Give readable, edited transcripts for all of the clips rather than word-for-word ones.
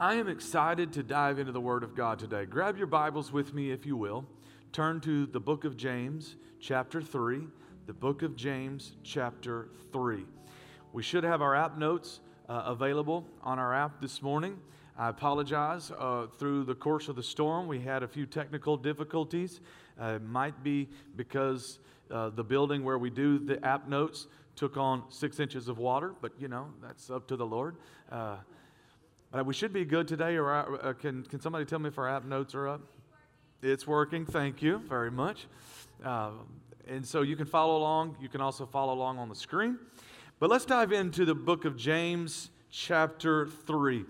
I am excited to dive into the Word of God today. Grab your Bibles with me, if you will. Turn to the book of James, chapter 3. The book of James, chapter 3. We should have our app notes available on our app this morning. I apologize. Through the course of the storm, we had a few technical difficulties. It might be because the building where we do the app notes took on 6 inches of water, but you know, that's up to the Lord. We should be good today, or can somebody tell me if our app notes are up? It's working. Thank you very much. And so you can follow along. You can also follow along on the screen. But let's dive into the book of James, chapter 3.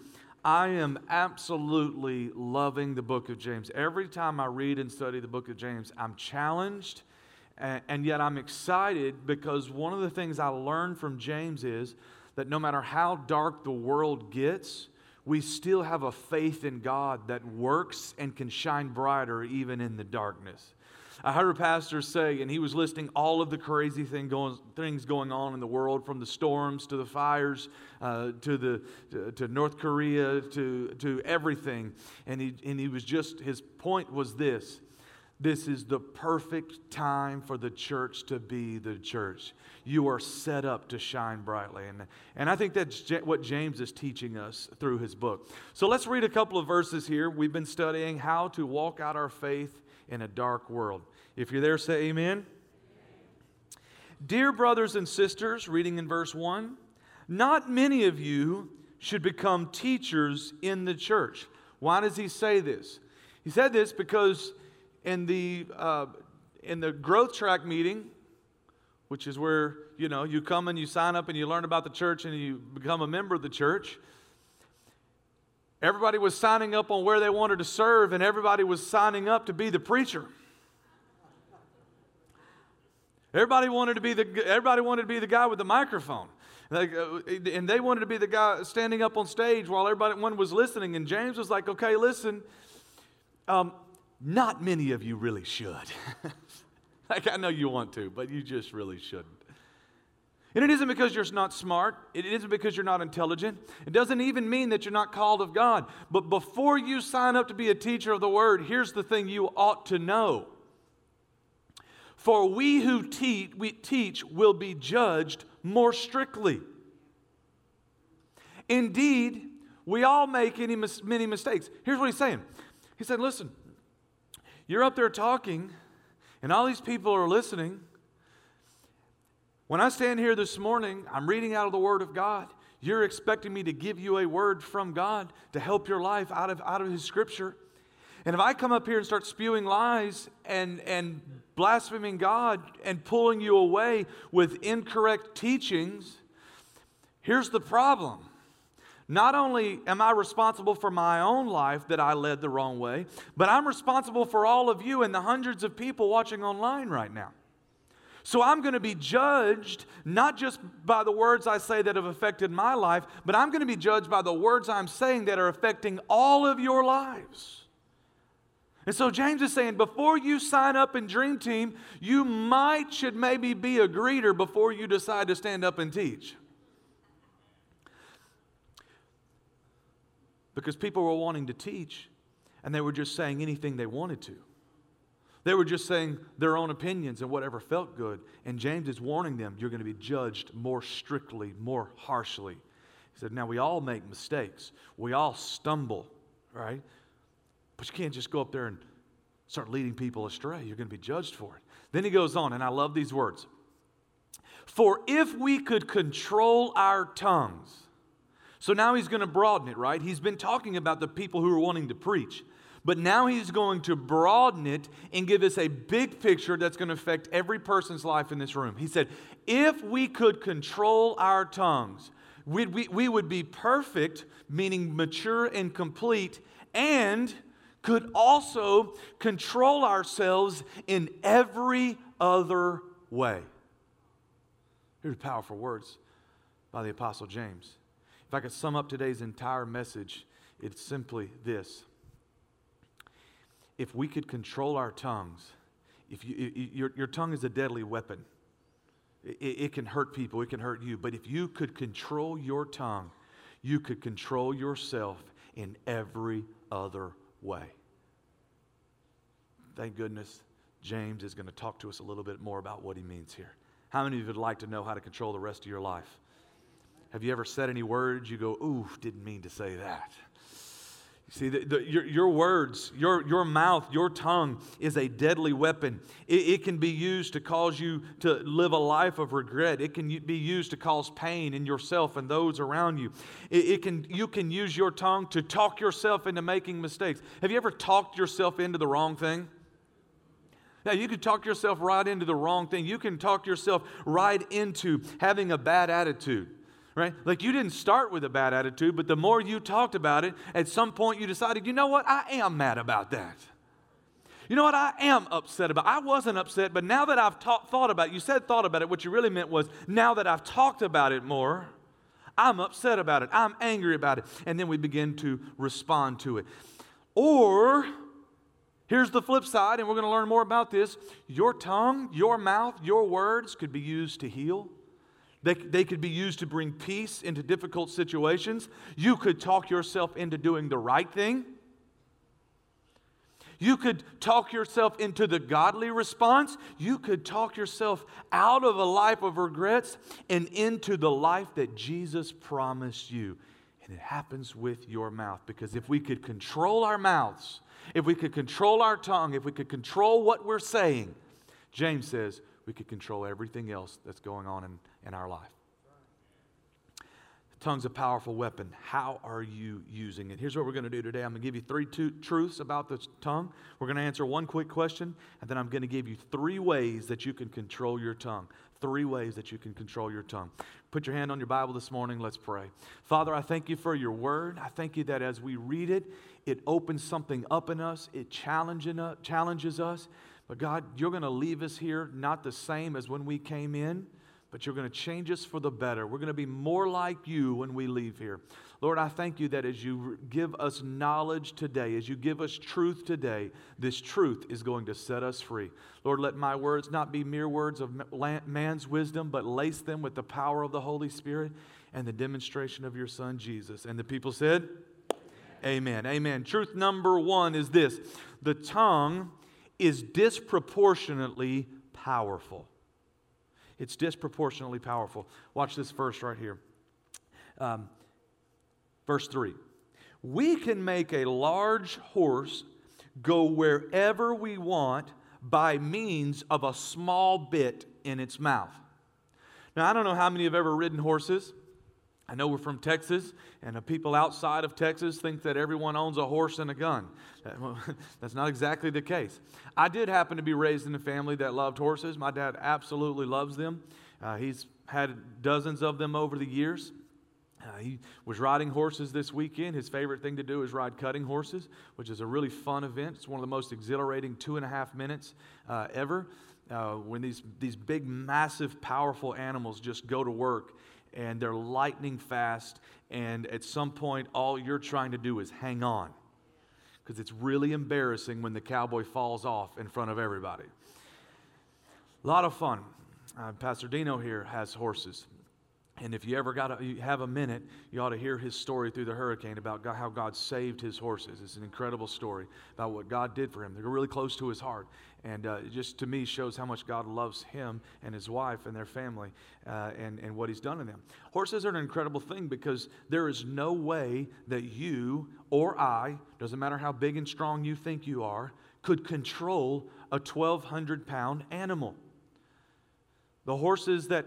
I am absolutely loving the book of James. Every time I read and study the book of James, I'm challenged, and yet I'm excited, because one of the things I learned from James is that no matter how dark the world gets, we still have a faith in God that works and can shine brighter even in the darkness. I heard a pastor say, and he was listing all of the crazy things going on in the world, from the storms to the fires to North Korea to everything. And he was just, his point was this: this is the perfect time for the church to be the church. You are set up to shine brightly. And I think that's what James is teaching us through his book. So let's read a couple of verses here. We've been studying how to walk out our faith in a dark world. If you're there, say amen. Amen. Dear brothers and sisters, reading in verse 1, not many of you should become teachers in the church. Why does he say this? He said this because in the growth track meeting, which is where, you know, you come and you sign up and you learn about the church and you become a member of the church, everybody was signing up on where they wanted to serve, and everybody was signing up to be the preacher. Everybody wanted to be the guy with the microphone. And they wanted to be the guy standing up on stage while everyone was listening. And James was like, okay, listen, not many of you really should. Like, I know you want to, but you just really shouldn't. And it isn't because you're not smart. It isn't because you're not intelligent. It doesn't even mean that you're not called of God. But before you sign up to be a teacher of the Word, here's the thing you ought to know. For we who teach will be judged more strictly. Indeed, we all make many mistakes. Here's what he's saying. He said, listen, you're up there talking, and all these people are listening. When I stand here this morning, I'm reading out of the Word of God. You're expecting me to give you a word from God to help your life out of His Scripture. And if I come up here and start spewing lies and blaspheming God and pulling you away with incorrect teachings, here's the problem. Not only am I responsible for my own life that I led the wrong way, but I'm responsible for all of you and the hundreds of people watching online right now. So I'm going to be judged not just by the words I say that have affected my life, but I'm going to be judged by the words I'm saying that are affecting all of your lives. And so James is saying, before you sign up in Dream Team, you should maybe be a greeter before you decide to stand up and teach. Because people were wanting to teach, and they were just saying anything they wanted to. They were just saying their own opinions and whatever felt good. And James is warning them, you're going to be judged more strictly, more harshly. He said, now we all make mistakes. We all stumble, right? But you can't just go up there and start leading people astray. You're going to be judged for it. Then he goes on, and I love these words. For if we could control our tongues. So now he's going to broaden it, right? He's been talking about the people who are wanting to preach. But now he's going to broaden it and give us a big picture that's going to affect every person's life in this room. He said, if we could control our tongues, we would be perfect, meaning mature and complete, and could also control ourselves in every other way. Here's powerful words by the Apostle James. If I could sum up today's entire message, it's simply this. If we could control our tongues, your tongue is a deadly weapon. It can hurt people, it can hurt you. But if you could control your tongue, you could control yourself in every other way. Thank goodness James is going to talk to us a little bit more about what he means here. How many of you would like to know how to control the rest of your life? Have you ever said any words you go, ooh, didn't mean to say that? You see, your words, your mouth, your tongue is a deadly weapon. It can be used to cause you to live a life of regret. It can be used to cause pain in yourself and those around you. You can use your tongue to talk yourself into making mistakes. Have you ever talked yourself into the wrong thing? Now, you can talk yourself right into the wrong thing. You can talk yourself right into having a bad attitude. Right? Like you didn't start with a bad attitude, but the more you talked about it, at some point you decided, you know what, I am mad about that. You know what, I am upset about. I wasn't upset, but now that I've thought about it, you said thought about it, what you really meant was, now that I've talked about it more, I'm upset about it. I'm angry about it. And then we begin to respond to it. Or, here's the flip side, and we're going to learn more about this. Your tongue, your mouth, your words could be used to heal. They could be used to bring peace into difficult situations. You could talk yourself into doing the right thing. You could talk yourself into the godly response. You could talk yourself out of a life of regrets and into the life that Jesus promised you. And it happens with your mouth, because if we could control our mouths, if we could control our tongue, if we could control what we're saying, James says we could control everything else that's going on in our life. The tongue's a powerful weapon. How are you using it? Here's what we're going to do today. I'm going to give you three truths about the tongue. We're going to answer one quick question, and then I'm going to give you three ways that you can control your tongue. Three ways that you can control your tongue. Put your hand on your Bible this morning. Let's pray. Father, I thank you for your word. I thank you that as we read it, it opens something up in us. It challenges us. But God, you're going to leave us here not the same as when we came in, but you're going to change us for the better. We're going to be more like you when we leave here. Lord, I thank you that as you give us knowledge today, as you give us truth today, this truth is going to set us free. Lord, let my words not be mere words of man's wisdom, but lace them with the power of the Holy Spirit and the demonstration of your Son, Jesus. And the people said, amen. Amen. Amen. Truth number one is this: the tongue is disproportionately powerful. It's disproportionately powerful. Watch this verse right here. Verse 3. We can make a large horse go wherever we want by means of a small bit in its mouth. Now, I don't know how many have ever ridden horses. I know we're from Texas, and the people outside of Texas think that everyone owns a horse and a gun. That's not exactly the case. I did happen to be raised in a family that loved horses. My dad absolutely loves them. He's had dozens of them over the years. He was riding horses this weekend. His favorite thing to do is ride cutting horses, which is a really fun event. It's one of the most exhilarating 2.5 minutes ever, when these big, massive, powerful animals just go to work. And they're lightning fast, and at some point, all you're trying to do is hang on, because it's really embarrassing when the cowboy falls off in front of everybody. A lot of fun. Pastor Dino here has horses, and if you ever have a minute, you ought to hear his story through the hurricane about how God saved his horses. It's an incredible story about what God did for him. They're really close to his heart. And it just, to me, shows how much God loves him and his wife and their family and what he's done in them. Horses are an incredible thing, because there is no way that you or I, doesn't matter how big and strong you think you are, could control a 1,200-pound animal. The horses that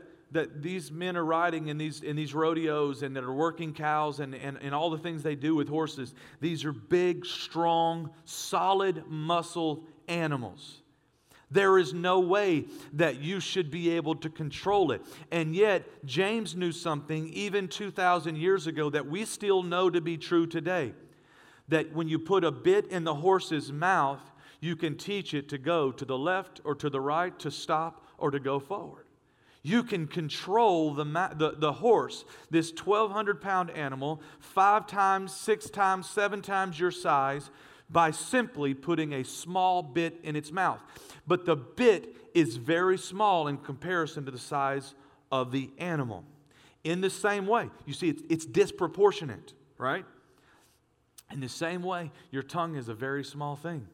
these men are riding in these rodeos and that are working cows and all the things they do with horses, these are big, strong, solid muscle animals. There is no way that you should be able to control it. And yet, James knew something even 2,000 years ago that we still know to be true today. That when you put a bit in the horse's mouth, you can teach it to go to the left or to the right, to stop or to go forward. You can control the horse, this 1,200-pound animal, 5 times, 6 times, 7 times your size, by simply putting a small bit in its mouth. But the bit is very small in comparison to the size of the animal. In the same way, you see, it's disproportionate, right? In the same way, your tongue is a very small thing.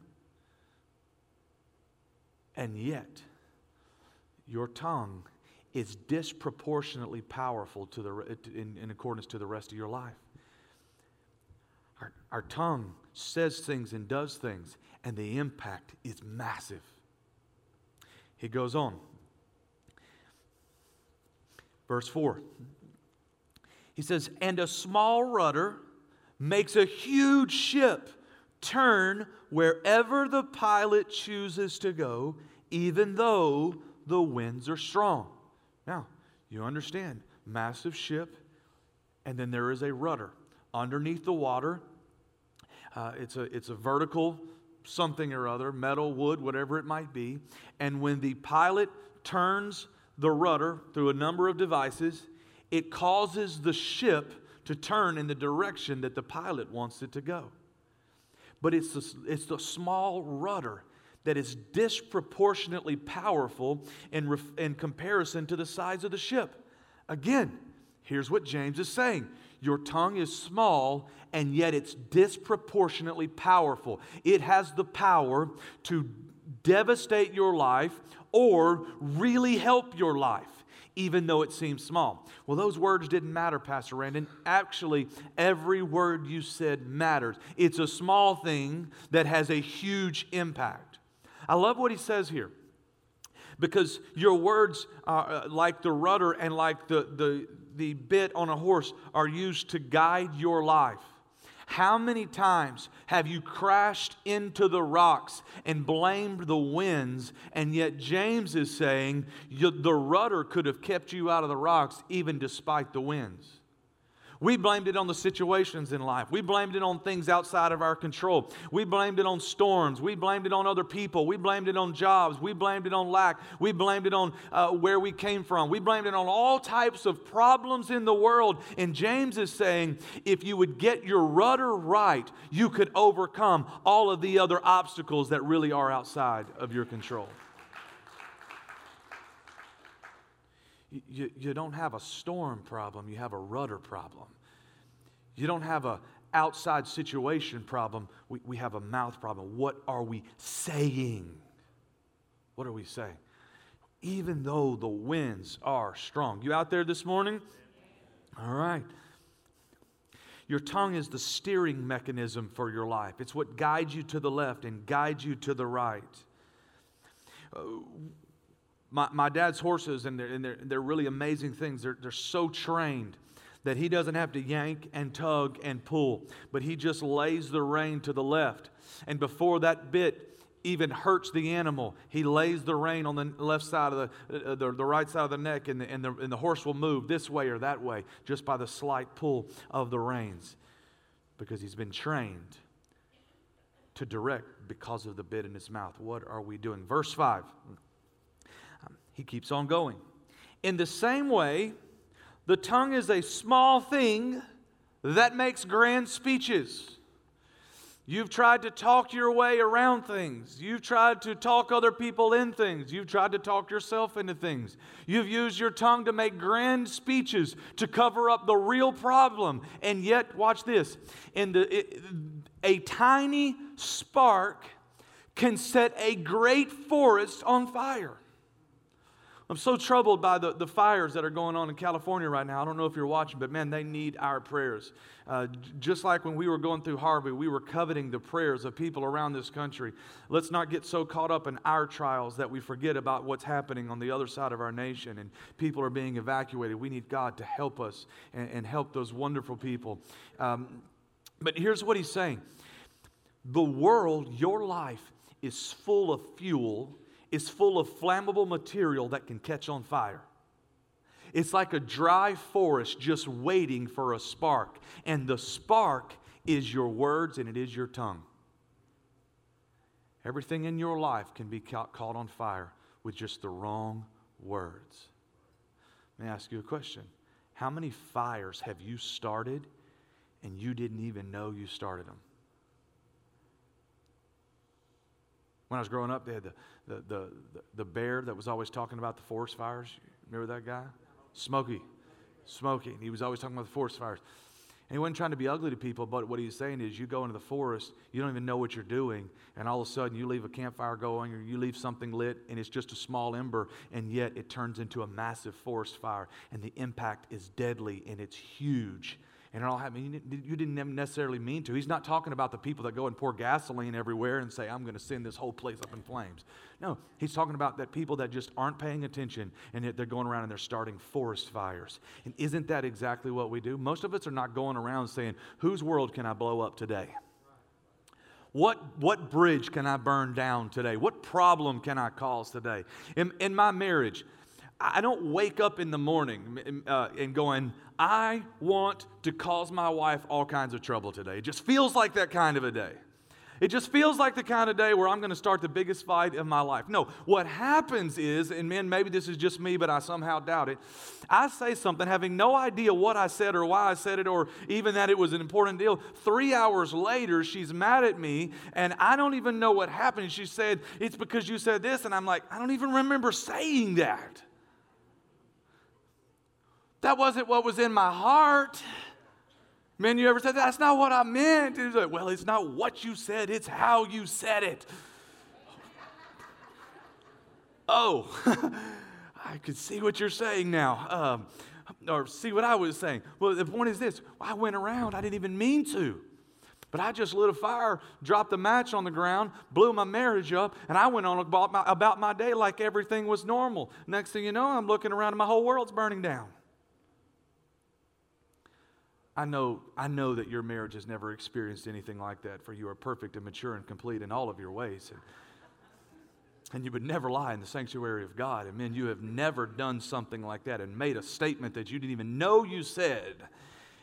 And yet, your tongue is disproportionately powerful to in accordance to the rest of your life. Our tongue says things and does things, and the impact is massive. He goes on. Verse 4. He says, "And a small rudder makes a huge ship turn wherever the pilot chooses to go, even though the winds are strong." Now, you understand, massive ship, and then there is a rudder. Underneath the water, it's a vertical something or other, metal, wood, whatever it might be. And when the pilot turns the rudder through a number of devices, it causes the ship to turn in the direction that the pilot wants it to go. But it's the small rudder that is disproportionately powerful in comparison to the size of the ship. Again, here's what James is saying. Your tongue is small, and yet it's disproportionately powerful. It has the power to devastate your life or really help your life, even though it seems small. Well, those words didn't matter, Pastor Randon. Actually, every word you said matters. It's a small thing that has a huge impact. I love what he says here, because your words are like the rudder and like the bit on a horse are used to guide your life. How many times have you crashed into the rocks and blamed the winds? And yet James is saying the rudder could have kept you out of the rocks even despite the winds. We blamed it on the situations in life. We blamed it on things outside of our control. We blamed it on storms. We blamed it on other people. We blamed it on jobs. We blamed it on lack. We blamed it on where we came from. We blamed it on all types of problems in the world. And James is saying, if you would get your rudder right, you could overcome all of the other obstacles that really are outside of your control. You don't have a storm problem, you have a rudder problem. You don't have an outside situation problem, we have a mouth problem. What are we saying? What are we saying? Even though the winds are strong. You out there this morning? All right. Your tongue is the steering mechanism for your life. It's what guides you to the left and guides you to the right. My dad's horses, and they're really amazing things. They're so trained that he doesn't have to yank and tug and pull, but he just lays the rein to the left. And before that bit even hurts the animal, he lays the rein on the left side of the right side of the neck, and the horse will move this way or that way just by the slight pull of the reins, because he's been trained to direct because of the bit in his mouth. What are we doing? Verse 5. He keeps on going. In the same way, the tongue is a small thing that makes grand speeches. You've tried to talk your way around things. You've tried to talk other people in things. You've tried to talk yourself into things. You've used your tongue to make grand speeches to cover up the real problem. And yet, watch this. A tiny spark can set a great forest on fire. I'm so troubled by the fires that are going on in California right now. I don't know if you're watching, but man, they need our prayers. Just like when we were going through Harvey, we were coveting the prayers of people around this country. Let's not get so caught up in our trials that we forget about what's happening on the other side of our nation, and people are being evacuated. We need God to help us and help those wonderful people. But here's what he's saying. The world, your life, is full of fuel. It's full of flammable material that can catch on fire. It's like a dry forest just waiting for a spark. And the spark is your words, and it is your tongue. Everything in your life can be caught on fire with just the wrong words. Let me ask you a question. How many fires have you started and you didn't even know you started them? When I was growing up, they had the bear that was always talking about the forest fires. Remember that guy? Smokey. And he was always talking about the forest fires. he wasn't trying to be ugly to people, but what he's saying is you go into the forest, you don't even know what you're doing, and all of a sudden you leave a campfire going or you leave something lit, and it's just a small ember, and yet it turns into a massive forest fire, and the impact is deadly, and it's huge. And it all happened. You didn't necessarily mean to. He's not talking about the people that go and pour gasoline everywhere and say, I'm going to send this whole place up in flames. No, he's talking about that people that just aren't paying attention, and they're going around and they're starting forest fires. And isn't that exactly what we do? Most of us are not going around saying, whose world can I blow up today? What bridge can I burn down today? What problem can I cause today? In my marriage, I don't wake up in the morning and going, I want to cause my wife all kinds of trouble today. It just feels like that kind of a day. It just feels like the kind of day where I'm going to start the biggest fight of my life. No, what happens is, and men, maybe this is just me, but I somehow doubt it, I say something having no idea what I said or why I said it or even that it was an important deal. 3 hours later, she's mad at me, and I don't even know what happened. She said, it's because you said this, and I'm like, I don't even remember saying that. That wasn't what was in my heart. Man, you ever said that? That's not what I meant. It's like, well, it's not what you said, it's how you said it. Oh, I could see what you're saying now, or see what I was saying. Well, the point is this. I went around. I didn't even mean to. But I just lit a fire, dropped the match on the ground, blew my marriage up, and I went on about my day like everything was normal. Next thing you know, I'm looking around and my whole world's burning down. I know that your marriage has never experienced anything like that, for you are perfect and mature and complete in all of your ways. And you would never lie in the sanctuary of God. And men, you have never done something like that and made a statement that you didn't even know you said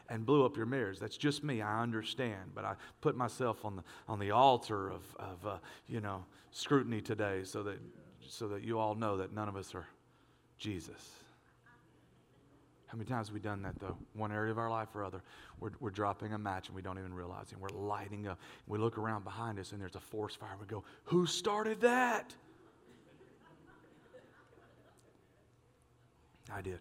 and blew up your marriage. That's just me. I understand. But I put myself on the altar of scrutiny today so that you all know that none of us are Jesus. How many times have we done that, though? One area of our life or other, we're dropping a match and we don't even realize it. We're lighting up. We look around behind us and there's a forest fire. We go, who started that? I did.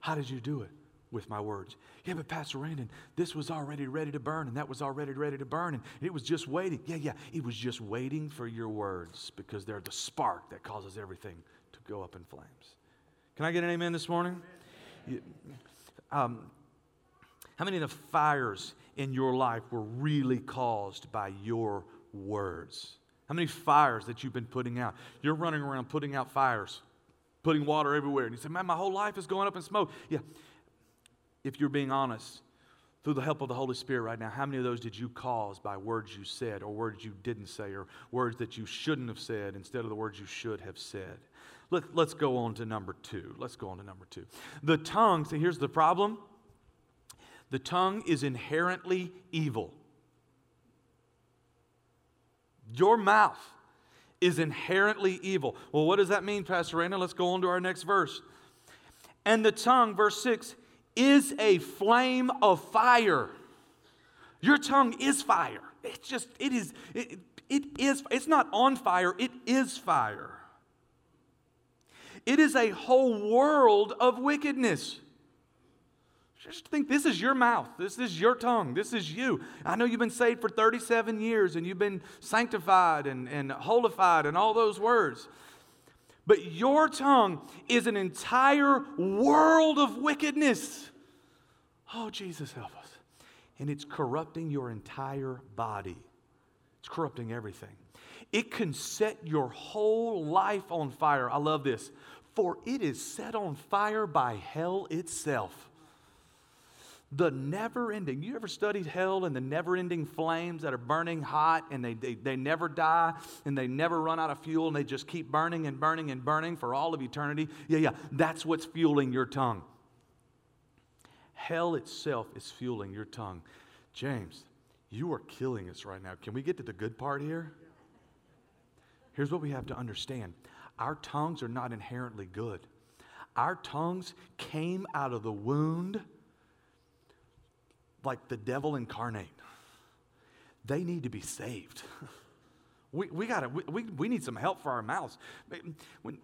How did you do it? With my words. Yeah, but Pastor Randon, this was already ready to burn, and that was already ready to burn, and it was just waiting. Yeah, it was just waiting for your words, because they're the spark that causes everything to go up in flames. Can I get an amen this morning? Amen. How many of the fires in your life were really caused by your words? How many fires that you've been putting out? You're running around putting out fires, putting water everywhere. And you say, man, my whole life is going up in smoke. Yeah. If you're being honest, through the help of the Holy Spirit right now, how many of those did you cause by words you said or words you didn't say or words that you shouldn't have said instead of the words you should have said? Let's go on to number two. The tongue, so here's the problem. The tongue is inherently evil. Your mouth is inherently evil. Well, what does that mean, Pastor Randall? Let's go on to our next verse. And the tongue, verse 6, is a flame of fire. Your tongue is fire. It's not on fire, it is fire. It is a whole world of wickedness. Just think, this is your mouth. This is your tongue. This is you. I know you've been saved for 37 years and you've been sanctified and holified and all those words. But your tongue is an entire world of wickedness. Oh, Jesus, help us. And it's corrupting your entire body. It's corrupting everything. It can set your whole life on fire. I love this. For it is set on fire by hell itself. The never-ending. You ever studied hell and the never-ending flames that are burning hot and they never die and they never run out of fuel and they just keep burning and burning and burning for all of eternity? Yeah. That's what's fueling your tongue. Hell itself is fueling your tongue. James, you are killing us right now. Can we get to the good part here? Here's what we have to understand. Our tongues are not inherently good. Our tongues came out of the wound like the devil incarnate. They need to be saved. We need some help for our mouths. When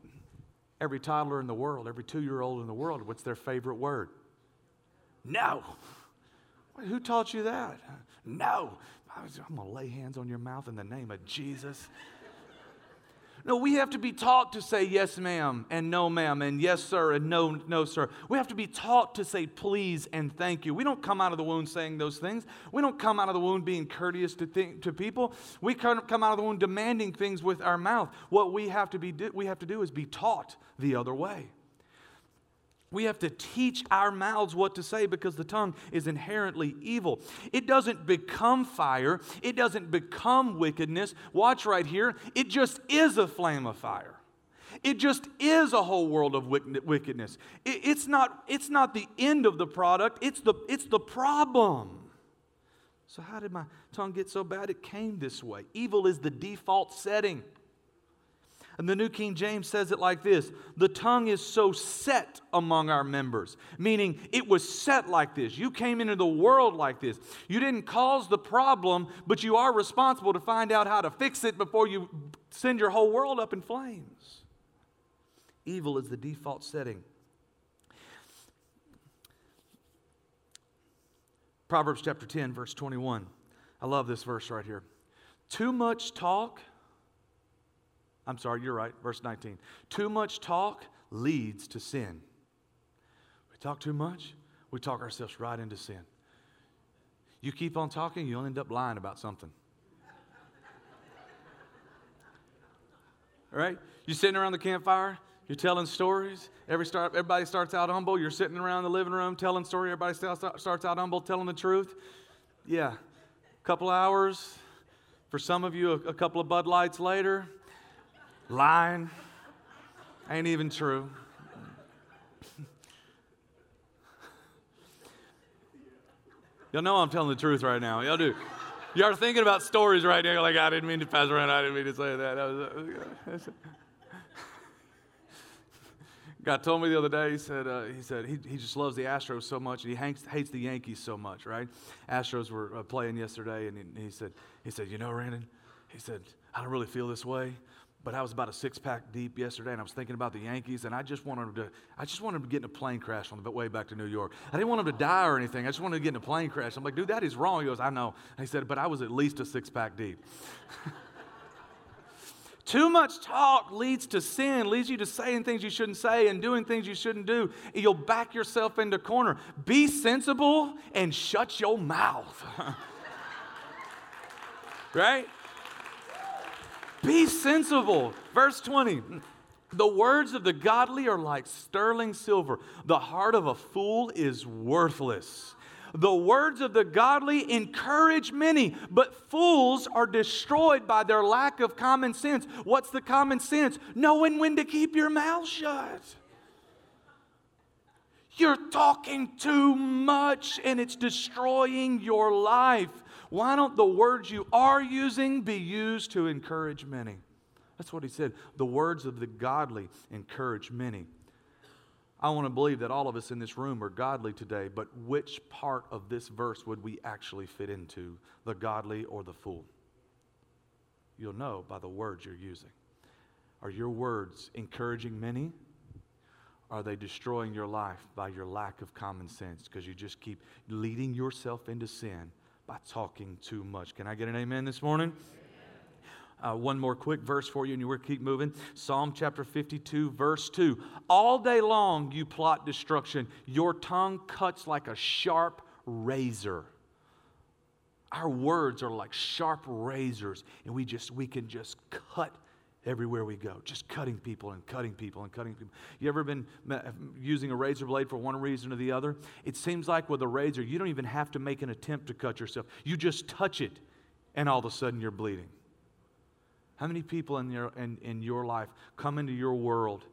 every toddler in the world, every 2-year-old in the world, what's their favorite word? No. Who taught you that? No. I'm going to lay hands on your mouth in the name of Jesus. No, we have to be taught to say yes, ma'am, and no, ma'am, and yes, sir, and no, sir. We have to be taught to say please and thank you. We don't come out of the womb saying those things. We don't come out of the womb being courteous to people. We come out of the womb demanding things with our mouth. What we have to do is be taught the other way. We have to teach our mouths what to say because the tongue is inherently evil. It doesn't become fire. It doesn't become wickedness. Watch right here. It just is a flame of fire. It just is a whole world of wickedness. It's not the end of the product. It's the problem. So how did my tongue get so bad? It came this way. Evil is the default setting. And the New King James says it like this: the tongue is so set among our members, meaning it was set like this. You came into the world like this. You didn't cause the problem, but you are responsible to find out how to fix it before you send your whole world up in flames. Evil is the default setting. Proverbs chapter 10, verse 21. I love this verse right here. Too much talk... I'm sorry, you're right. Verse 19. Too much talk leads to sin. We talk too much, we talk ourselves right into sin. You keep on talking, you'll end up lying about something. All right? You're sitting around the campfire, you're telling stories. Everybody starts out humble. You're sitting around the living room telling story. Everybody starts out humble, telling the truth. Yeah. A couple hours. For some of you, a couple of Bud Lights later. Lying. Ain't even true. Y'all know I'm telling the truth right now. Y'all do. Y'all are thinking about stories right now. You're like, I didn't mean to pass around. I didn't mean to say that. God told me the other day, he just loves the Astros so much, and he hates the Yankees so much, right? Astros were playing yesterday, and he said, you know, Brandon, he said, I don't really feel this way, but I was about a six-pack deep yesterday, and I was thinking about the Yankees, and I just wanted them to get in a plane crash on the way back to New York. I didn't want them to die or anything. I just wanted to get in a plane crash. I'm like, dude, that is wrong. He goes, I know. He said, but I was at least a six-pack deep. Too much talk leads to sin, leads you to saying things you shouldn't say and doing things you shouldn't do. You'll back yourself into a corner. Be sensible and shut your mouth. Right? Be sensible. Verse 20, the words of the godly are like sterling silver. The heart of a fool is worthless. The words of the godly encourage many, but fools are destroyed by their lack of common sense. What's the common sense? Knowing when to keep your mouth shut. You're talking too much and it's destroying your life. Why don't the words you are using be used to encourage many? That's what he said. The words of the godly encourage many. I want to believe that all of us in this room are godly today, but which part of this verse would we actually fit into, the godly or the fool? You'll know by the words you're using. Are your words encouraging many? Are they destroying your life by your lack of common sense because you just keep leading yourself into sin by talking too much? Can I get an amen this morning? Amen. One more quick verse for you, and we'll keep moving. Psalm chapter 52, verse 2. All day long you plot destruction. Your tongue cuts like a sharp razor. Our words are like sharp razors, and we can just cut everywhere we go, just cutting people and cutting people and cutting people. You ever been using a razor blade for one reason or the other? It seems like with a razor, you don't even have to make an attempt to cut yourself. You just touch it, and all of a sudden you're bleeding. How many people in your life come into your world,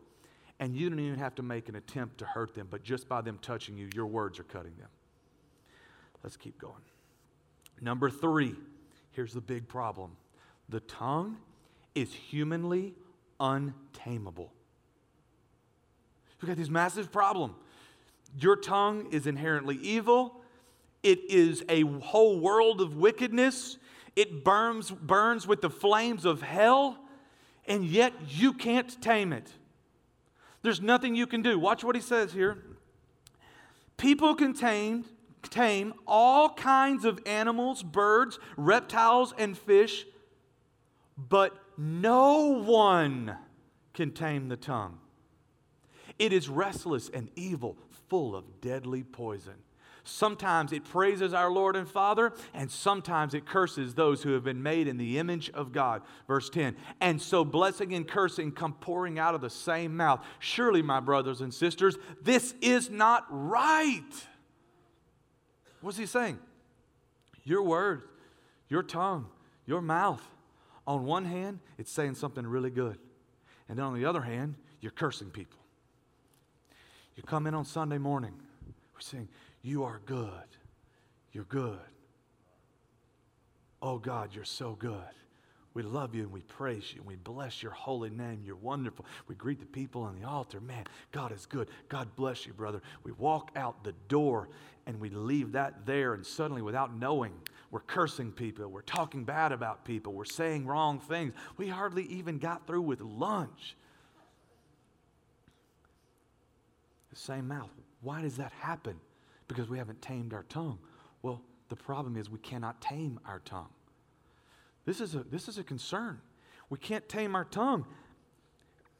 and you don't even have to make an attempt to hurt them, but just by them touching you, your words are cutting them? Let's keep going. Number 3, here's the big problem. The tongue is humanly untamable. We've got this massive problem. Your tongue is inherently evil. It is a whole world of wickedness. It burns with the flames of hell, and yet you can't tame it. There's nothing you can do. Watch what he says here. People can tame tame all kinds of animals, birds, reptiles, and fish, but no one can tame the tongue. It is restless and evil, full of deadly poison. Sometimes it praises our Lord and Father, and sometimes it curses those who have been made in the image of God. Verse 10, and so blessing and cursing come pouring out of the same mouth. Surely, my brothers and sisters, this is not right. What's he saying? Your words, your tongue, your mouth. On one hand, it's saying something really good. And then on the other hand, you're cursing people. You come in on Sunday morning, we're saying, you are good. You're good. Oh God, you're so good. We love you and we praise you and we bless your holy name. You're wonderful. We greet the people on the altar. Man, God is good. God bless you, brother. We walk out the door and we leave that there, and suddenly, without knowing, we're cursing people. We're talking bad about people. We're saying wrong things. We hardly even got through with lunch. The same mouth. Why does that happen? Because we haven't tamed our tongue. Well, the problem is we cannot tame our tongue. This is a concern. We can't tame our tongue.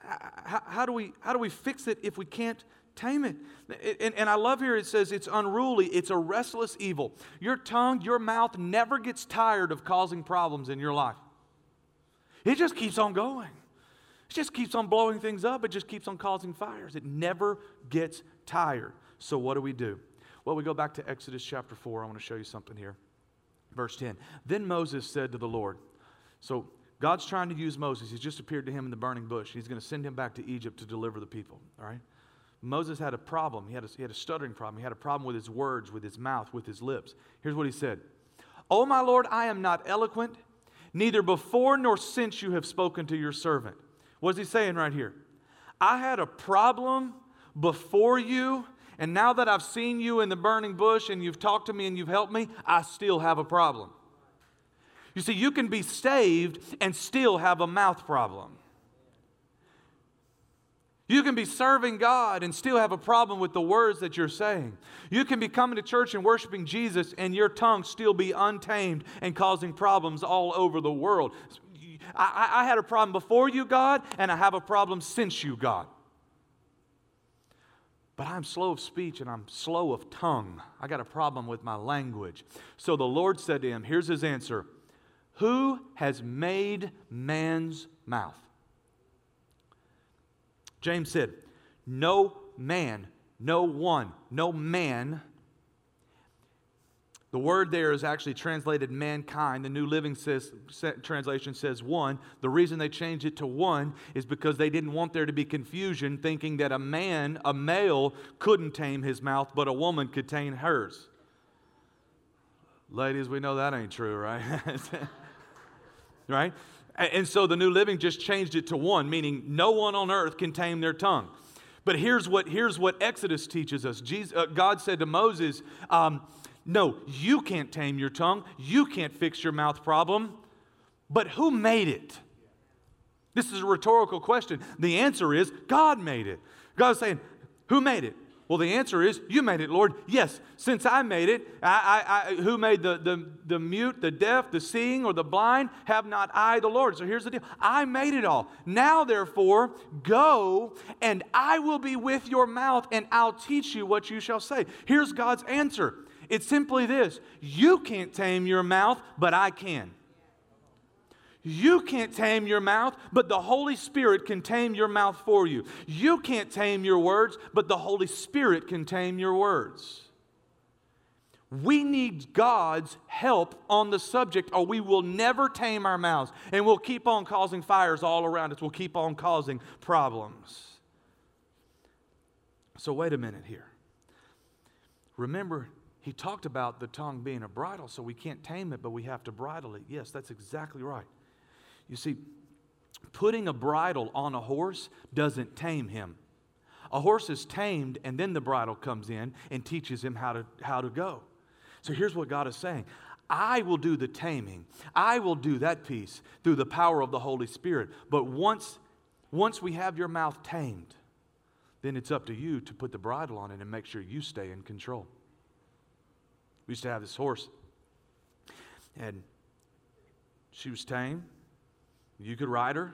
How do we fix it if we can't tame it? And I love here it says it's unruly. It's a restless evil. Your tongue, your mouth never gets tired of causing problems in your life. It just keeps on going. It just keeps on blowing things up. It just keeps on causing fires. It never gets tired. So what do? Well, we go back to Exodus chapter 4. I want to show you something here. Verse 10. Then Moses said to the Lord. So God's trying to use Moses. He's just appeared to him in the burning bush. He's going to send him back to Egypt to deliver the people. All right. Moses had a problem. He had a stuttering problem. He had a problem with his words, with his mouth, with his lips. Here's what he said. O my Lord, I am not eloquent, neither before nor since you have spoken to your servant. What's he saying right here? I had a problem before you. And now that I've seen you in the burning bush and you've talked to me and you've helped me, I still have a problem. You see, you can be saved and still have a mouth problem. You can be serving God and still have a problem with the words that you're saying. You can be coming to church and worshiping Jesus and your tongue still be untamed and causing problems all over the world. I had a problem before you, God, and I have a problem since you, God. But I'm slow of speech and I'm slow of tongue. I got a problem with my language. So the Lord said to him, here's his answer. Who has made man's mouth? James said, no man. The word there is actually translated mankind. The New Living Translation says one. The reason they changed it to one is because they didn't want there to be confusion, thinking that a male, couldn't tame his mouth, but a woman could tame hers. Ladies, we know that ain't true, right? Right? And so the New Living just changed it to one, meaning no one on earth can tame their tongue. But here's what Exodus teaches us. God said to Moses, no, you can't tame your tongue. You can't fix your mouth problem. But who made it? This is a rhetorical question. The answer is God made it. God's saying, who made it? Well, the answer is you made it, Lord. Yes, since I made it, who made the mute, the deaf, the seeing, or the blind? Have not I, the Lord? So here's the deal. I made it all. Now, therefore, go, and I will be with your mouth, and I'll teach you what you shall say. Here's God's answer. It's simply this. You can't tame your mouth, but I can. You can't tame your mouth, but the Holy Spirit can tame your mouth for you. You can't tame your words, but the Holy Spirit can tame your words. We need God's help on the subject, or we will never tame our mouths, and we'll keep on causing fires all around us. We'll keep on causing problems. So wait a minute here. Remember, he talked about the tongue being a bridle, so we can't tame it, but we have to bridle it. Yes, that's exactly right. You see, putting a bridle on a horse doesn't tame him. A horse is tamed, and then the bridle comes in and teaches him how to go. So here's what God is saying. I will do the taming. I will do that piece through the power of the Holy Spirit. But once we have your mouth tamed, then it's up to you to put the bridle on it and make sure you stay in control. We used to have this horse, and she was tame. You could ride her,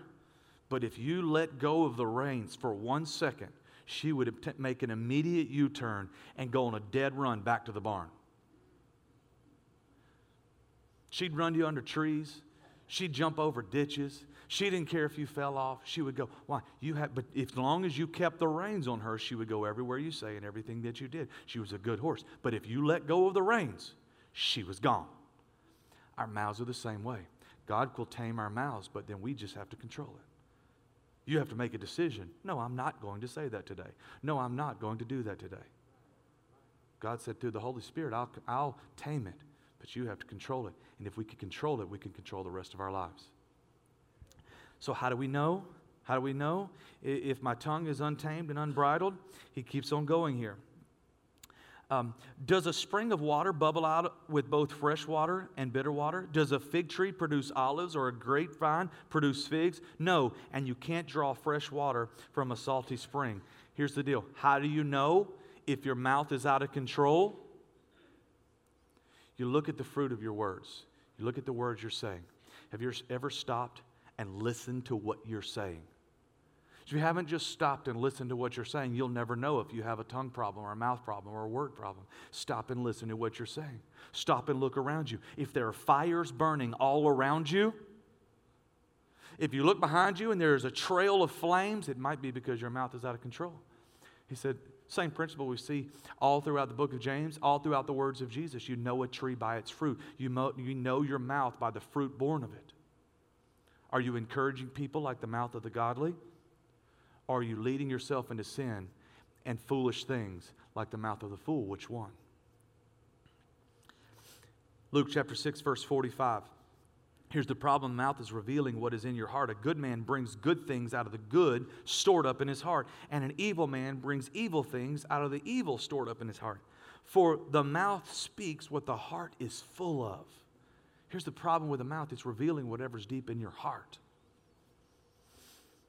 but if you let go of the reins for 1 second, she would make an immediate U-turn and go on a dead run back to the barn. She'd run you under trees. She'd jump over ditches. She didn't care if you fell off. She would go, why? But as long as you kept the reins on her, she would go everywhere you say and everything that you did. She was a good horse. But if you let go of the reins, she was gone. Our mouths are the same way. God will tame our mouths, but then we just have to control it. You have to make a decision. No, I'm not going to say that today. No, I'm not going to do that today. God said through the Holy Spirit, I'll tame it. But you have to control it. And if we can control it, we can control the rest of our lives. So how do we know? How do we know? If my tongue is untamed and unbridled, he keeps on going here. Does a spring of water bubble out with both fresh water and bitter water? Does a fig tree produce olives or a grapevine produce figs? No, and you can't draw fresh water from a salty spring. Here's the deal. How do you know if your mouth is out of control? You look at the fruit of your words. You look at the words you're saying. Have you ever stopped and listened to what you're saying? If you haven't just stopped and listened to what you're saying, you'll never know if you have a tongue problem or a mouth problem or a word problem. Stop and listen to what you're saying. Stop and look around you. If there are fires burning all around you, if you look behind you and there's a trail of flames, it might be because your mouth is out of control. He said, same principle we see all throughout the book of James, all throughout the words of Jesus. You know a tree by its fruit. You know your mouth by the fruit born of it. Are you encouraging people like the mouth of the godly? Or are you leading yourself into sin and foolish things like the mouth of the fool? Which one? Luke chapter 6, verse 45. Here's the problem. Mouth is revealing what is in your heart. A good man brings good things out of the good stored up in his heart. And an evil man brings evil things out of the evil stored up in his heart. For the mouth speaks what the heart is full of. Here's the problem with the mouth. It's revealing whatever's deep in your heart.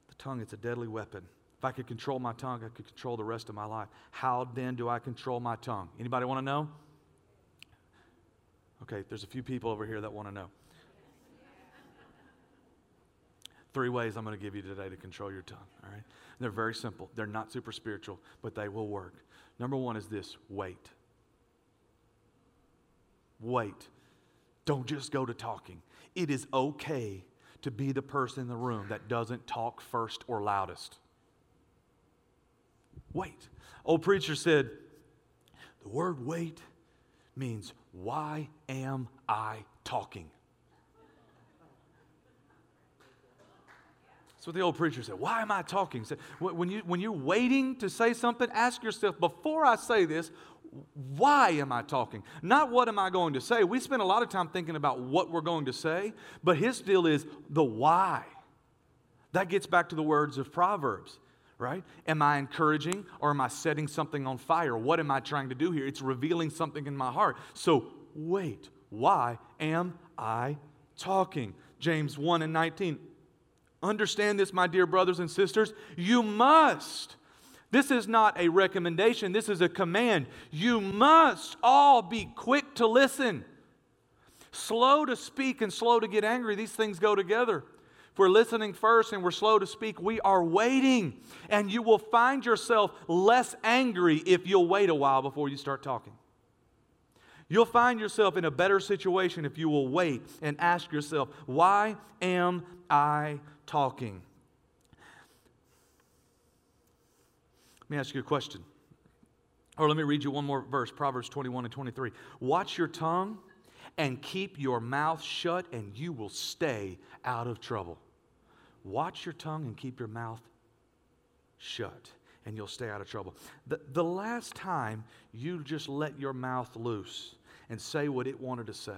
The tongue, it's a deadly weapon. If I could control my tongue, I could control the rest of my life. How then do I control my tongue? Anybody want to know? Okay, there's a few people over here that want to know. 3 ways I'm going to give you today to control your tongue, all right? And they're very simple. They're not super spiritual, but they will work. Number 1 is this, wait. Wait. Don't just go to talking. It is okay to be the person in the room that doesn't talk first or loudest. Wait. Old preacher said, the word wait means, why am I talking? That's what the old preacher said. Why am I talking? Said, when you're waiting to say something, ask yourself, before I say this, why am I talking? Not what am I going to say. We spend a lot of time thinking about what we're going to say, but his deal is the why. That gets back to the words of Proverbs, right? Am I encouraging or am I setting something on fire? What am I trying to do here? It's revealing something in my heart. So wait, why am I talking? James 1 and 19. Understand this, my dear brothers and sisters. You must. This is not a recommendation. This is a command. You must all be quick to listen, slow to speak, and slow to get angry. These things go together. If we're listening first and we're slow to speak, we are waiting. And you will find yourself less angry if you'll wait a while before you start talking. You'll find yourself in a better situation if you will wait and ask yourself, why am I talking? Let me ask you a question. Or let me read you one more verse, Proverbs 21 and 23. Watch your tongue and keep your mouth shut, and you will stay out of trouble. Watch your tongue and keep your mouth shut, and you'll stay out of trouble. The last time you just let your mouth loose and say what it wanted to say,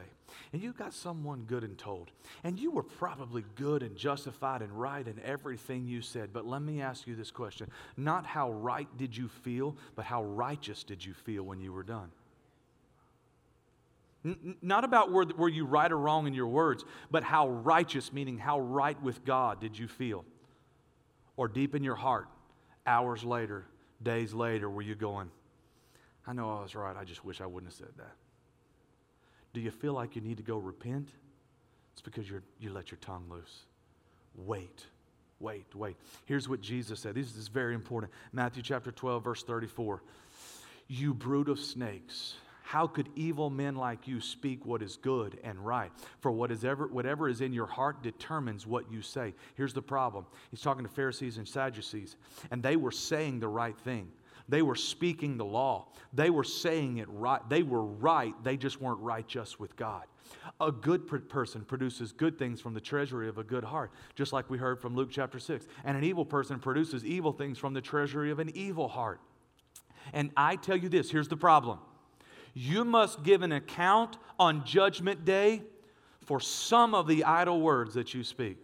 and you got someone good and told, and you were probably good and justified and right in everything you said, but let me ask you this question. Not how right did you feel, but how righteous did you feel when you were done? Not about were you right or wrong in your words, but how righteous, meaning how right with God did you feel? Or deep in your heart, hours later, days later, were you going, I know I was right, I just wish I wouldn't have said that. Do you feel like you need to go repent? It's because you let your tongue loose. Wait. Here's what Jesus said. This is very important. Matthew chapter 12, verse 34. You brood of snakes, how could evil men like you speak what is good and right? For whatever is in your heart determines what you say. Here's the problem. He's talking to Pharisees and Sadducees, and they were saying the right thing. They were speaking the law. They were saying it right. They were right. They just weren't righteous with God. A good person produces good things from the treasury of a good heart, just like we heard from Luke chapter 6. And an evil person produces evil things from the treasury of an evil heart. And I tell you this, here's the problem. You must give an account on Judgment Day for some of the idle words that you speak.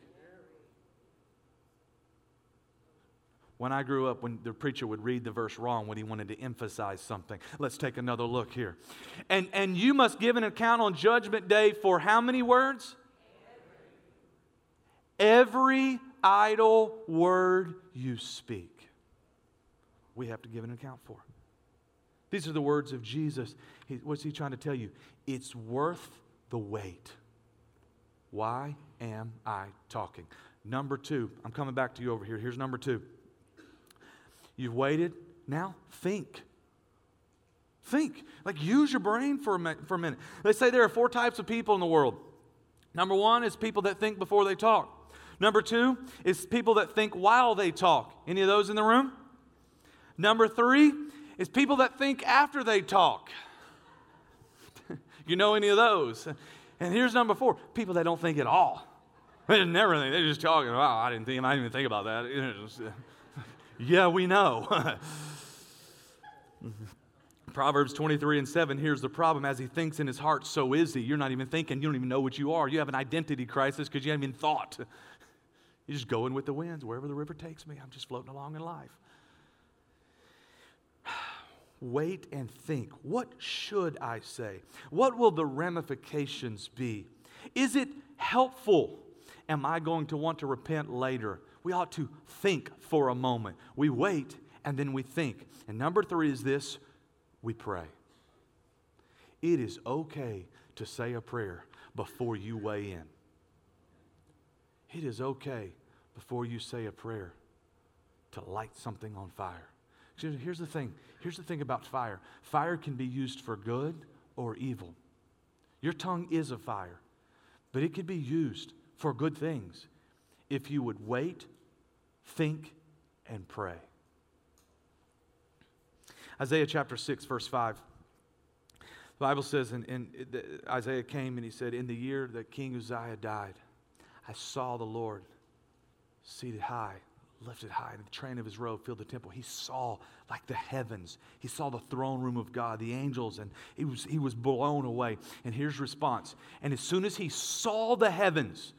When I grew up, when the preacher would read the verse wrong when he wanted to emphasize something. Let's take another look here. And you must give an account on Judgment Day for how many words? Every idle word you speak. We have to give an account for. These are the words of Jesus. What's he trying to tell you? It's worth the wait. Why am I talking? Number two. I'm coming back to you over here. Here's number two. You've waited. Now think. Think. Like use your brain for a minute. They say there are four types of people in the world. Number one is people that think before they talk. Number two is people that think while they talk. Any of those in the room? Number three is people that think after they talk. You know any of those? And here's number four, people that don't think at all. They never think. They're just talking. Wow, I didn't even think about that. Yeah, we know. Proverbs 23:7, here's the problem. As he thinks in his heart, so is he. You're not even thinking. You don't even know what you are. You have an identity crisis because you haven't even thought. You're just going with the winds. Wherever the river takes me, I'm just floating along in life. Wait and think. What should I say? What will the ramifications be? Is it helpful? Am I going to want to repent later? We ought to think for a moment. We wait and then we think. And number three is this, we pray. It is okay to say a prayer before you weigh in. It is okay before you say a prayer to light something on fire. Here's the thing. Here's the thing about fire. Fire can be used for good or evil. Your tongue is a fire, but it could be used for good things if you would wait, think, and pray. Isaiah chapter 6, verse 5. The Bible says, Isaiah came and he said, in the year that King Uzziah died, I saw the Lord seated high, lifted high, and the train of his robe filled the temple. He saw like the heavens. He saw the throne room of God, the angels, and he was blown away. And here's response. And as soon as he saw the heavens,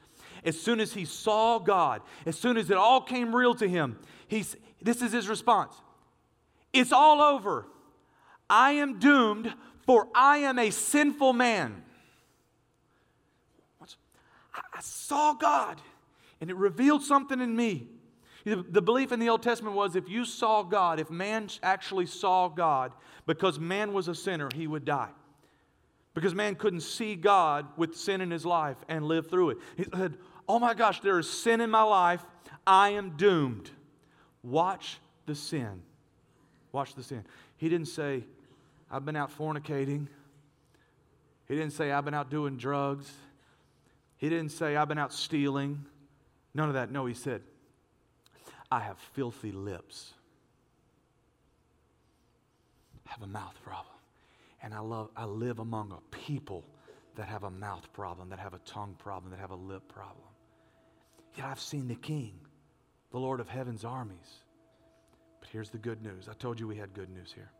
as soon as he saw God, as soon as it all came real to him, this is his response. It's all over. I am doomed, for I am a sinful man. I saw God, and it revealed something in me. The belief in the Old Testament was if you saw God, if man actually saw God, because man was a sinner, he would die. Because man couldn't see God with sin in his life and live through it. He said, oh my gosh, there is sin in my life. I am doomed. Watch the sin. Watch the sin. He didn't say, I've been out fornicating. He didn't say, I've been out doing drugs. He didn't say, I've been out stealing. None of that. No, he said, I have filthy lips. I have a mouth problem. And I live among a people that have a mouth problem, that have a tongue problem, that have a lip problem. Yet I've seen the King, the Lord of heaven's armies. But here's the good news. I told you we had good news here.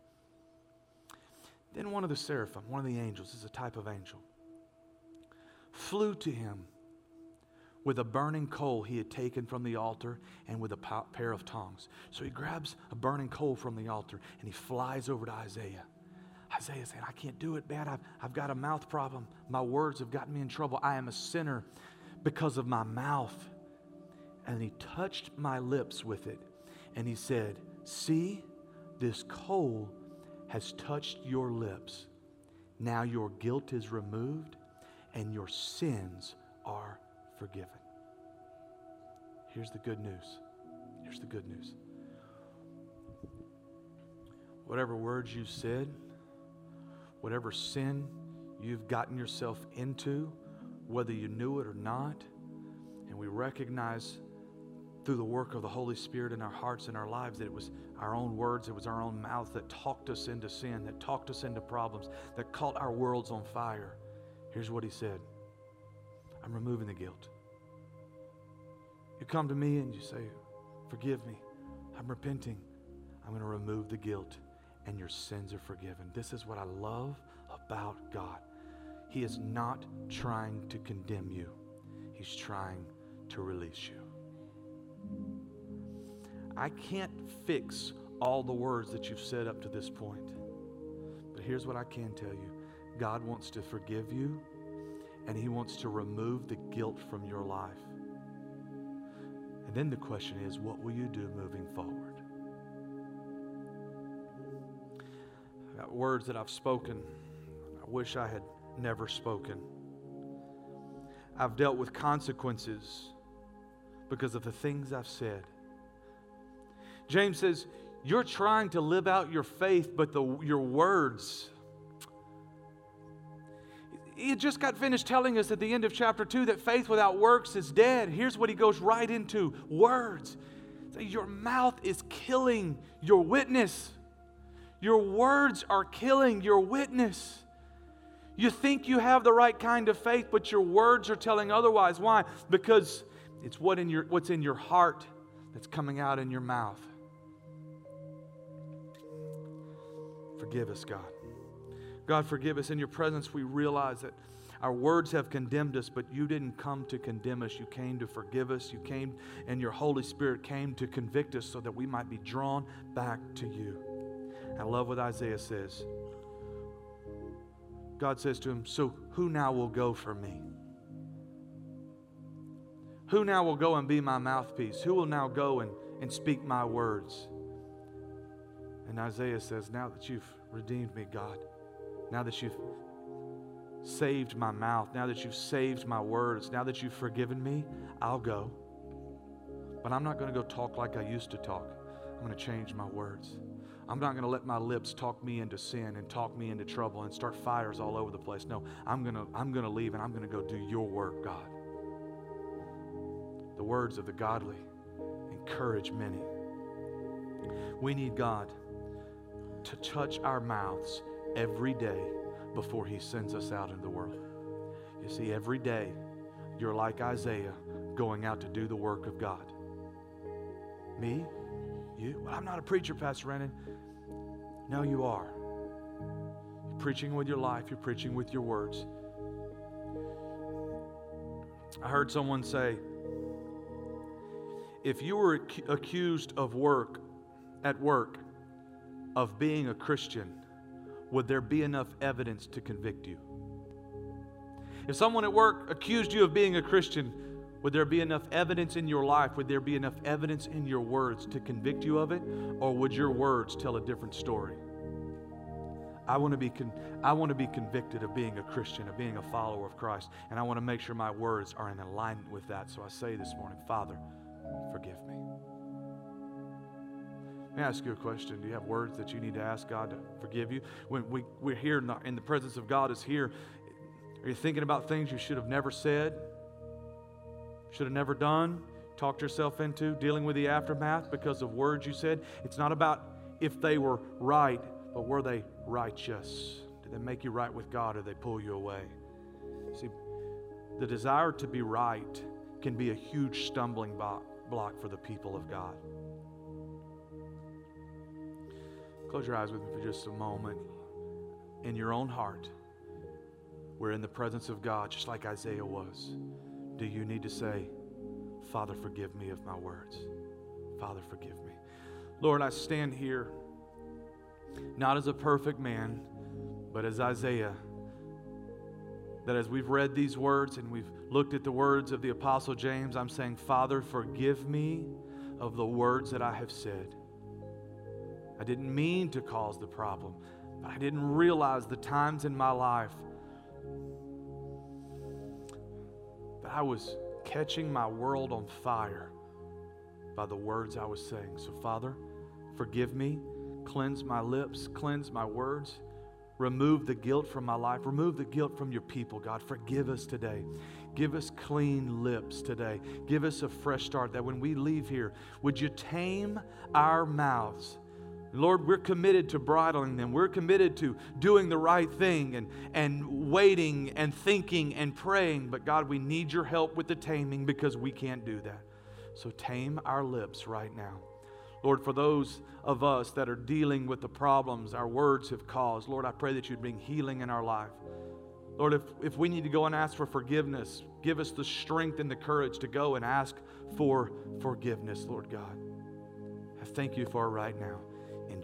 Then one of the seraphim, one of the angels, is a type of angel, flew to him with a burning coal he had taken from the altar and with a pair of tongs. So he grabs a burning coal from the altar and he flies over to Isaiah. Isaiah said, I can't do it, man. I've got a mouth problem. My words have gotten me in trouble. I am a sinner because of my mouth. And he touched my lips with it. And he said, see, this coal has touched your lips. Now your guilt is removed and your sins are forgiven. Here's the good news. Here's the good news. Whatever words you said, whatever sin you've gotten yourself into, whether you knew it or not, and we recognize through the work of the Holy Spirit in our hearts and our lives that it was our own words, it was our own mouth that talked us into sin, that talked us into problems, that caught our worlds on fire. Here's what he said. I'm removing the guilt. You come to me and you say, forgive me. I'm repenting. I'm going to remove the guilt and your sins are forgiven. This is what I love about God. He is not trying to condemn you. He's trying to release you. I can't fix all the words that you've said up to this point. But here's what I can tell you. God wants to forgive you, and he wants to remove the guilt from your life. And then the question is, what will you do moving forward? I've got words that I've spoken I wish I had never spoken. I've dealt with consequences because of the things I've said. James says, you're trying to live out your faith, but your words. He just got finished telling us at the end of chapter 2 that faith without works is dead. Here's what he goes right into, words. Your mouth is killing your witness. Your words are killing your witness. You think you have the right kind of faith, but your words are telling otherwise. Why? Because it's what's in your heart that's coming out in your mouth. Forgive us, God. God, forgive us. In your presence, we realize that our words have condemned us, but you didn't come to condemn us. You came to forgive us. You came, and your Holy Spirit came to convict us so that we might be drawn back to you. I love what Isaiah says. God says to him, so who now will go for me? Who now will go and be my mouthpiece? Who will now go and speak my words? And Isaiah says, now that you've redeemed me, God, now that you've saved my mouth, now that you've saved my words, now that you've forgiven me, I'll go. But I'm not going to go talk like I used to talk. I'm going to change my words. I'm not going to let my lips talk me into sin and talk me into trouble and start fires all over the place. No, I'm going to leave and I'm going to go do your work, God. The words of the godly encourage many. We need God to touch our mouths every day before he sends us out into the world. You see, every day you're like Isaiah going out to do the work of God. Me? You? Well, I'm not a preacher, Pastor Brandon. No, you are. You're preaching with your life. You're preaching with your words. I heard someone say, if you were accused of work, of being a Christian, would there be enough evidence to convict you? If someone at work accused you of being a Christian, would there be enough evidence in your life? Would there be enough evidence in your words to convict you of it? Or would your words tell a different story? I want to be convicted of being a Christian, of being a follower of Christ, and I want to make sure my words are in alignment with that. So I say this morning, Father, forgive me. May I ask you a question? Do you have words that you need to ask God to forgive you? When we're here and the presence of God is here, are you thinking about things you should have never said, should have never done, talked yourself into, dealing with the aftermath because of words you said? It's not about if they were right, but were they righteous? Did they make you right with God or did they pull you away? See, the desire to be right can be a huge stumbling block for the people of God. Close your eyes with me for just a moment. In your own heart, we're in the presence of God, just like Isaiah was. Do you need to say, Father, forgive me of my words? Father, forgive me. Lord, I stand here, not as a perfect man, but as Isaiah, that as we've read these words and we've looked at the words of the Apostle James, I'm saying, Father, forgive me of the words that I have said. I didn't mean to cause the problem. I didn't realize the times in my life that I was catching my world on fire by the words I was saying. So, Father, forgive me, cleanse my lips, cleanse my words, remove the guilt from my life, remove the guilt from your people, God. Forgive us today. Give us clean lips today. Give us a fresh start that when we leave here, would you tame our mouths? Lord, we're committed to bridling them. We're committed to doing the right thing and waiting and thinking and praying. But God, we need your help with the taming because we can't do that. So tame our lips right now. Lord, for those of us that are dealing with the problems our words have caused, Lord, I pray that you'd bring healing in our life. Lord, if we need to go and ask for forgiveness, give us the strength and the courage to go and ask for forgiveness, Lord God. I thank you for it right now. In